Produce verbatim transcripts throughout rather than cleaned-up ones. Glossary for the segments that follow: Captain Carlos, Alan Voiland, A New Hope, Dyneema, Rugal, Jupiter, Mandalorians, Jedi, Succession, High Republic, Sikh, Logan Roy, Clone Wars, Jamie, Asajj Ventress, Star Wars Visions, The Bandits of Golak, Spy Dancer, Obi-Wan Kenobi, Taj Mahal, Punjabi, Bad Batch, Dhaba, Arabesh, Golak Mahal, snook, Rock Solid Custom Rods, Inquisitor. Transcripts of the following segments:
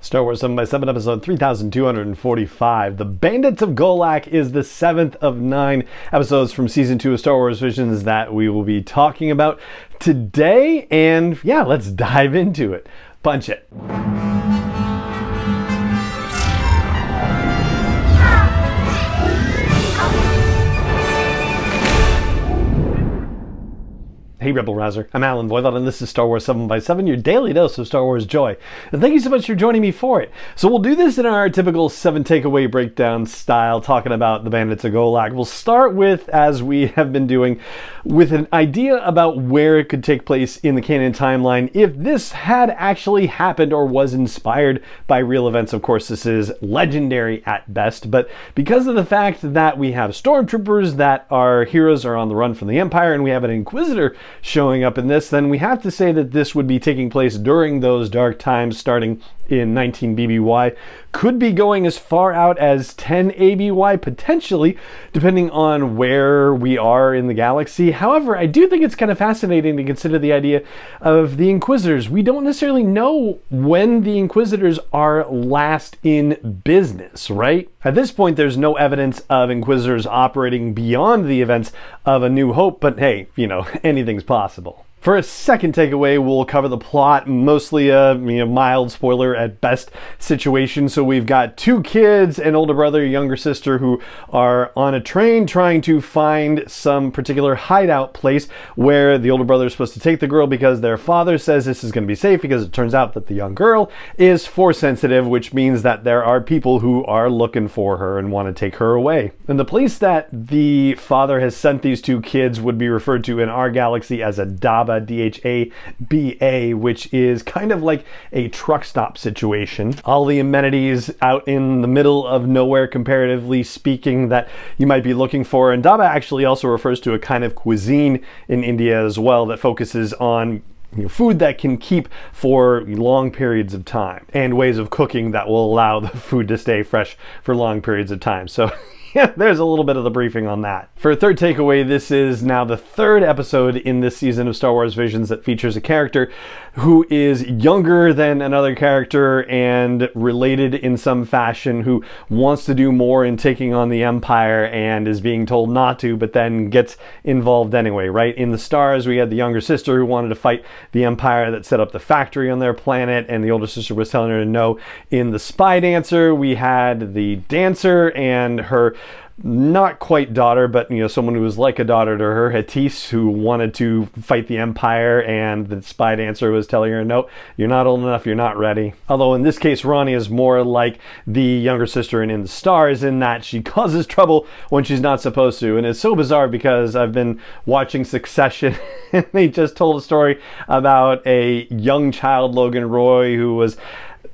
Star Wars seven by seven episode three thousand two hundred forty-five, The Bandits of Golak, is the seventh of nine episodes from season two of Star Wars Visions that we will be talking about today. And yeah, let's dive into it. Punch it. Hey Rebel Rouser, I'm Alan Voiland and this is Star Wars seven by seven, your daily dose of Star Wars joy. And thank you so much for joining me for it. So we'll do this in our typical seven takeaway breakdown style, talking about the Bandits of Golak. We'll start with, as we have been doing, with an idea about where it could take place in the canon timeline if this had actually happened or was inspired by real events. Of course, this is legendary at best, but because of the fact that we have stormtroopers, that our heroes are on the run from the Empire, and we have an Inquisitor showing up in this, then we have to say that this would be taking place during those dark times, starting in nineteen B B Y, could be going as far out as ten A B Y, potentially, depending on where we are in the galaxy. However, I do think it's kind of fascinating to consider the idea of the Inquisitors. We don't necessarily know when the Inquisitors are last in business, right? At this point, there's no evidence of Inquisitors operating beyond the events of A New Hope, but hey, you know, anything's possible. For a second takeaway, we'll cover the plot, mostly a you know, mild spoiler at best situation. So we've got two kids, an older brother, a younger sister, who are on a train trying to find some particular hideout place where the older brother is supposed to take the girl because their father says this is going to be safe, because it turns out that the young girl is force sensitive, which means that there are people who are looking for her and want to take her away. And the place that the father has sent these two kids would be referred to in our galaxy as a Dhaba, D H A B A, which is kind of like a truck stop situation. All the amenities out in the middle of nowhere, comparatively speaking, that you might be looking for. And Dhaba actually also refers to a kind of cuisine in India as well that focuses on food that can keep for long periods of time, and ways of cooking that will allow the food to stay fresh for long periods of time. So yeah, there's a little bit of the briefing on that. For a third takeaway, this is now the third episode in this season of Star Wars Visions that features a character who is younger than another character and related in some fashion, who wants to do more in taking on the Empire and is being told not to, but then gets involved anyway, right? In the Stars, we had the younger sister who wanted to fight the Empire that set up the factory on their planet, and the older sister was telling her no. In the Spy Dancer, we had the dancer and her not quite daughter, but you know, someone who was like a daughter to her, Hattis, who wanted to fight the Empire, and the Spy Dancer was telling her, no, you're not old enough, you're not ready. Although in this case, Ronnie is more like the younger sister in In the Stars, in that she causes trouble when she's not supposed to. And it's so bizarre because I've been watching Succession, and they just told a story about a young child, Logan Roy, who was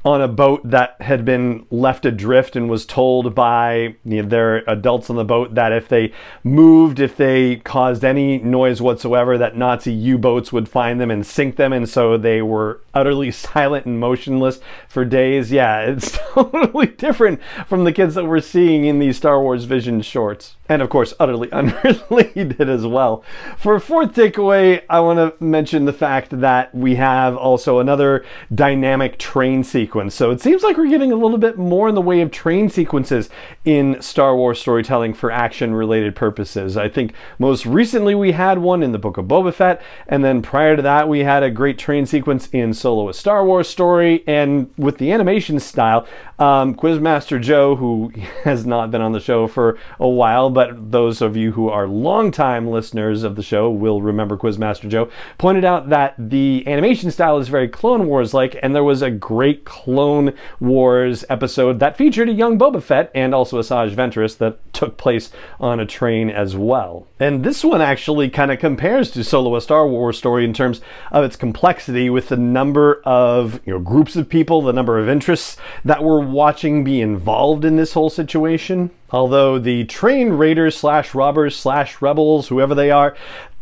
on a boat that had been left adrift, and was told by you know, their adults on the boat that if they moved, if they caused any noise whatsoever, that Nazi U-boats would find them and sink them. And so they were utterly silent and motionless for days. Yeah, it's totally different from the kids that we're seeing in these Star Wars Vision shorts. And of course, utterly unrelated as well. For a fourth takeaway, I want to mention the fact that we have also another dynamic train sequence. So it seems like we're getting a little bit more in the way of train sequences in Star Wars storytelling for action-related purposes. I think most recently we had one in the Book of Boba Fett, and then prior to that we had a great train sequence in Solo A Star Wars Story, and with the animation style, um, Quizmaster Joe, who has not been on the show for a while, but But those of you who are longtime listeners of the show will remember Quizmaster Joe, pointed out that the animation style is very Clone Wars-like, and there was a great Clone Wars episode that featured a young Boba Fett and also Asajj Ventress that took place on a train as well. And this one actually kind of compares to Solo A Star Wars Story in terms of its complexity, with the number number of, you know, groups of people, the number of interests that were watching be involved in this whole situation. Although the train raiders slash robbers slash rebels, whoever they are,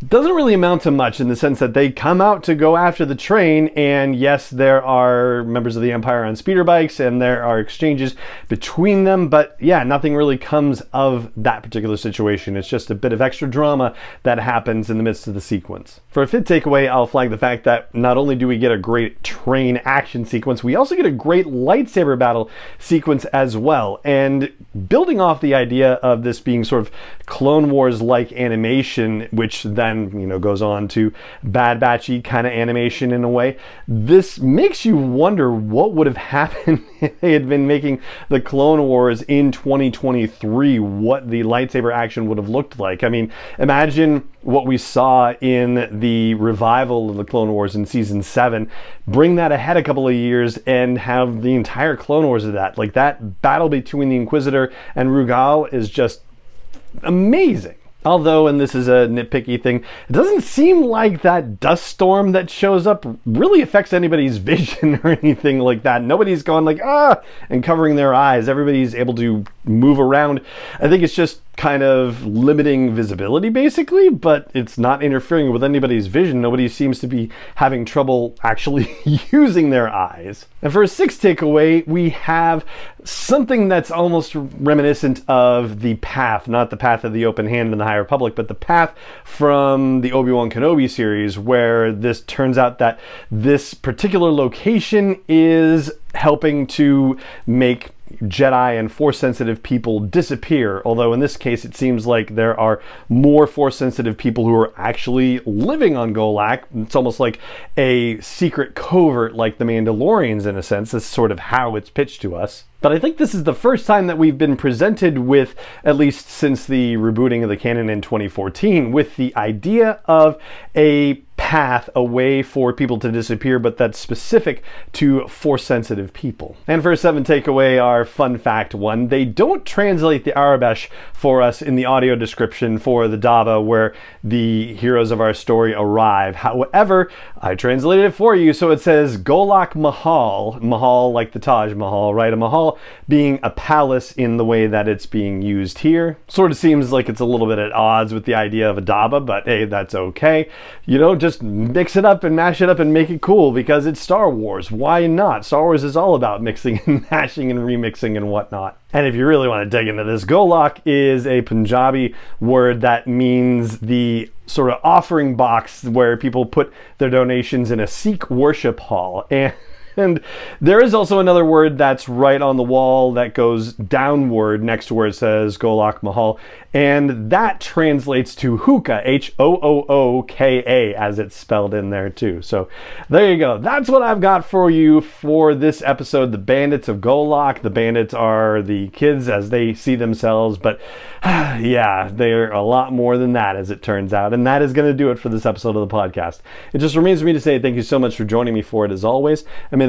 doesn't really amount to much in the sense that they come out to go after the train, and yes, there are members of the Empire on speeder bikes and there are exchanges between them, but yeah, nothing really comes of that particular situation. It's just a bit of extra drama that happens in the midst of the sequence. For a fifth takeaway, I'll flag the fact that not only do we get a great train action sequence, we also get a great lightsaber battle sequence as well. And building off the idea of this being sort of Clone Wars-like animation, which then And, you know, goes on to Bad Batchy kind of animation in a way. This makes you wonder what would have happened if they had been making the Clone Wars in twenty twenty-three, what the lightsaber action would have looked like. I mean, imagine what we saw in the revival of the Clone Wars in season seven, bring that ahead a couple of years and have the entire Clone Wars of that. Like, that battle between the Inquisitor and Rugal is just amazing. Although, and this is a nitpicky thing, it doesn't seem like that dust storm that shows up really affects anybody's vision or anything like that. Nobody's going like, ah, and covering their eyes. Everybody's able to move around. I think it's just kind of limiting visibility, basically, but it's not interfering with anybody's vision. Nobody seems to be having trouble actually using their eyes. And for a sixth takeaway, we have something that's almost reminiscent of the path, not the path of the open hand in the High Republic, but the path from the Obi-Wan Kenobi series, where this turns out that this particular location is helping to make Jedi and Force-sensitive people disappear, although in this case it seems like there are more Force-sensitive people who are actually living on Golak. It's almost like a secret covert like the Mandalorians in a sense. That's sort of how it's pitched to us. But I think this is the first time that we've been presented with, at least since the rebooting of the canon in twenty fourteen, with the idea of a path, a way for people to disappear, but that's specific to Force-sensitive people. And for a seven takeaway, our fun fact one, they don't translate the Arabesh for us in the audio description for the Dhaba where the heroes of our story arrive. However, I translated it for you, so it says Golak Mahal, Mahal like the Taj Mahal, right? A Mahal being a palace in the way that it's being used here. Sort of seems like it's a little bit at odds with the idea of a Dhaba, but hey, that's okay. You know, just mix it up and mash it up and make it cool because it's Star Wars. Why not? Star Wars is all about mixing and mashing and remixing and whatnot. And if you really want to dig into this, Golak is a Punjabi word that means the sort of offering box where people put their donations in a Sikh worship hall. And And there is also another word that's right on the wall that goes downward next to where it says Golak Mahal, and that translates to hookah, H O O O K A, as it's spelled in there too. So there you go. That's what I've got for you for this episode, The Bandits of Golak. The bandits are the kids as they see themselves, but yeah, they're a lot more than that as it turns out. And that is going to do it for this episode of the podcast. It just remains for me to say thank you so much for joining me for it as always. I mean,